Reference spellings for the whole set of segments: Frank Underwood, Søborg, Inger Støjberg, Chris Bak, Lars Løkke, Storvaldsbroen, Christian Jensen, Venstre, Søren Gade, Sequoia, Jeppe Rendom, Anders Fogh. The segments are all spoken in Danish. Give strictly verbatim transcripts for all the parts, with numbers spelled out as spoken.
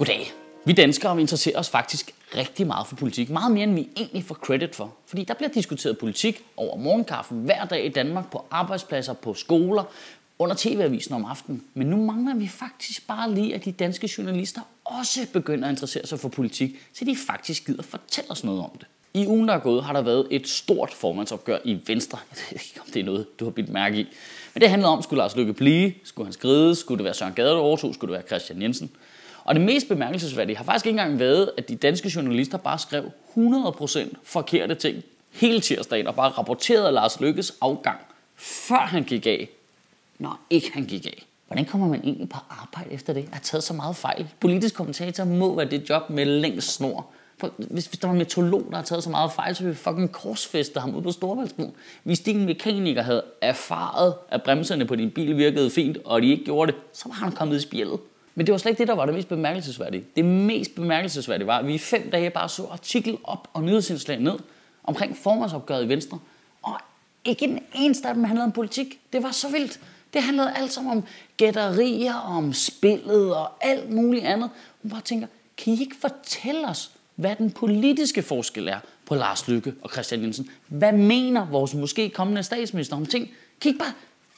Goddag. Vi danskere vi interesserer os faktisk rigtig meget for politik. Meget mere, end vi egentlig får credit for. Fordi der bliver diskuteret politik over morgenkaffen hver dag i Danmark, på arbejdspladser, på skoler, under tv-avisen om aftenen. Men nu mangler vi faktisk bare lige, at de danske journalister også begynder at interessere sig for politik, så de faktisk gider fortælle os noget om det. I ugen, der er gået, har der været et stort formandsopgør i Venstre. Jeg ved ikke, om det er noget, du har bidt mærke i. Men det handler om, skulle Lars Løkke blive, skulle han skride, skulle det være Søren Gade, der overtog, skulle det være Christian Jensen. Og det mest bemærkelsesværdige har faktisk ikke engang været, at de danske journalister bare skrev hundrede procent forkerte ting hele tirsdagen og bare rapporterede Lars Løkkes afgang, før han gik af, når ikke han gik af. Hvordan kommer man egentlig på arbejde efter det? Jeg har taget så meget fejl. Politisk kommentator må være det job med længst snor. Hvis, hvis der var en meteorolog, der har taget så meget fejl, så ville vi fucking korsfeste ham ude på Storvaldsbroen. Hvis din mekaniker havde erfaret, at bremserne på din bil virkede fint, og de ikke gjorde det, så var han kommet i spjældet. Men det var slet ikke det, der var det mest bemærkelsesværdige. Det mest bemærkelsesværdige var, at vi i fem dage bare så artikel op og nyhedsindslag ned omkring formandsopgøret i Venstre. Og ikke den eneste af dem handlede om politik. Det var så vildt. Det handlede alt sammen om gætterier, om spillet og alt muligt andet. Hun bare tænker, kan I ikke fortælle os, hvad den politiske forskel er på Lars Løkke og Christian Jensen? Hvad mener vores måske kommende statsminister om ting? Kan I ikke bare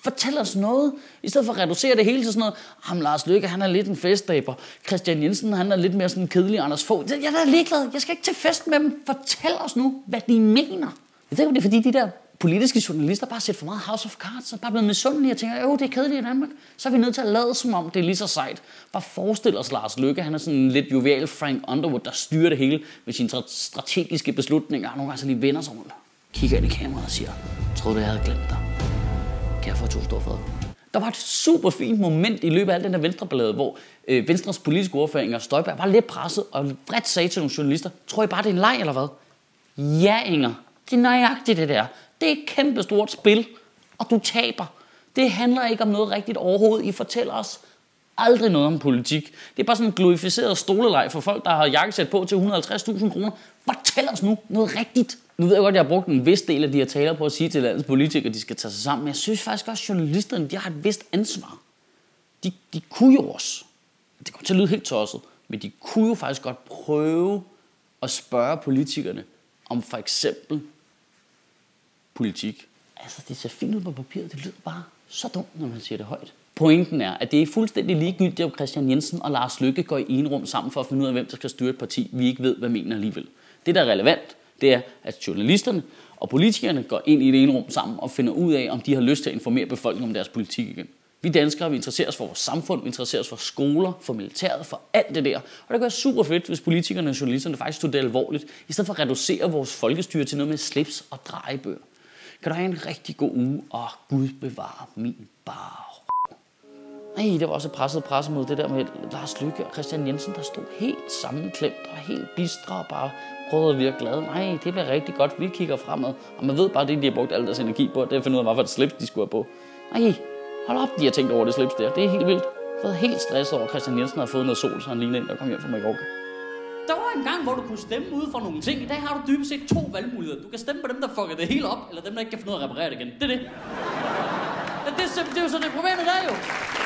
fortæl os noget, i stedet for at reducere det hele til sådan noget, ham Lars Løkke, han er lidt en festaber, Christian Jensen, han er lidt mere sådan en kedelig Anders Fogh. Jeg er da ligeglad, jeg skal ikke til fest med dem. Fortæl os nu, hvad de mener. Jeg tænker, det er fordi, de der politiske journalister bare sætter for meget House of Cards, og bare blevet misundelige og tænker, jo, det er kedeligt i Danmark. Så er vi nødt til at lade som om, det er lige så sejt. Bare forestil os Lars Løkke, han er sådan en lidt jovial Frank Underwood, der styrer det hele med sine strategiske beslutninger, og nogle gange så lige vender sig rundt. Kigger ind i kameraet og siger, troede jeg havde glemt dig. Der var et super fint moment i løbet af al den der Venstreballade, hvor øh, Venstres politiske ordfører Inger Støjberg var lidt presset og vredt sagde til nogle journalister, tror I bare, det er en leg eller hvad? Ja, Inger, det er nøjagtigt det der. Det er et kæmpe stort spil, og du taber. Det handler ikke om noget rigtigt overhovedet. I fortæller os aldrig noget om politik. Det er bare sådan en glorificeret stoleleg for folk, der har jakkesæt på til et hundrede og halvtreds tusind kroner. Fortæl os nu noget rigtigt. Nu ved jeg godt, at jeg har brugt en vis del af de her taler på at sige til landets politikere, at de skal tage sig sammen. Men jeg synes faktisk også, at journalisterne de har et vist ansvar. De, de kunne jo også. Det kommer til at lyde helt tosset. Men de kunne jo faktisk godt prøve at spørge politikerne om for eksempel politik. Altså, det ser fint ud på papiret. Det lyder bare så dumt, når man siger det højt. Pointen er, at det er fuldstændig ligegyldigt, om Christian Jensen og Lars Løkke går i enrum sammen for at finde ud af, hvem der skal styre et parti, vi ikke ved, hvad mener alligevel. Det, der er relevant, det er, at journalisterne og politikerne går ind i et enrum sammen og finder ud af, om de har lyst til at informere befolkningen om deres politik igen. Vi danskere, vi interesserer os for vores samfund, vi interesserer os for skoler, for militæret, for alt det der. Og det kan være super fedt, hvis politikerne og journalisterne faktisk tog det alvorligt, i stedet for at reducere vores folkestyre til noget med slips og drejebøger. Kan du have en rigtig god uge, og Gud bevare min bar. Nej, det var også et presset pressemøde, det der med Lars Løkke og Christian Jensen, der stod helt sammenklemt og helt bistre og bare prøvede at virke glade. Nej, det bliver rigtig godt, vi kigger fremad. Og man ved bare, det de har brugt al deres energi på, det er at finde ud af, hvad for et slips de skulle have på. Nej, hold op, de har tænkt over det slips der. Det er helt vildt. Jeg var helt stresset over, at Christian Jensen har fået noget sol, så han lignede ind og kom hjem fra Mallorca. Der var en gang, hvor du kunne stemme ud for nogle ting. I dag har du dybest set to valgmuligheder. Du kan stemme på dem, der fucker det hele op, eller dem, der ikke kan finde ud af at reparere det igen. Det er det. Det er, det er, det er jo sådan et problem i dag, jo.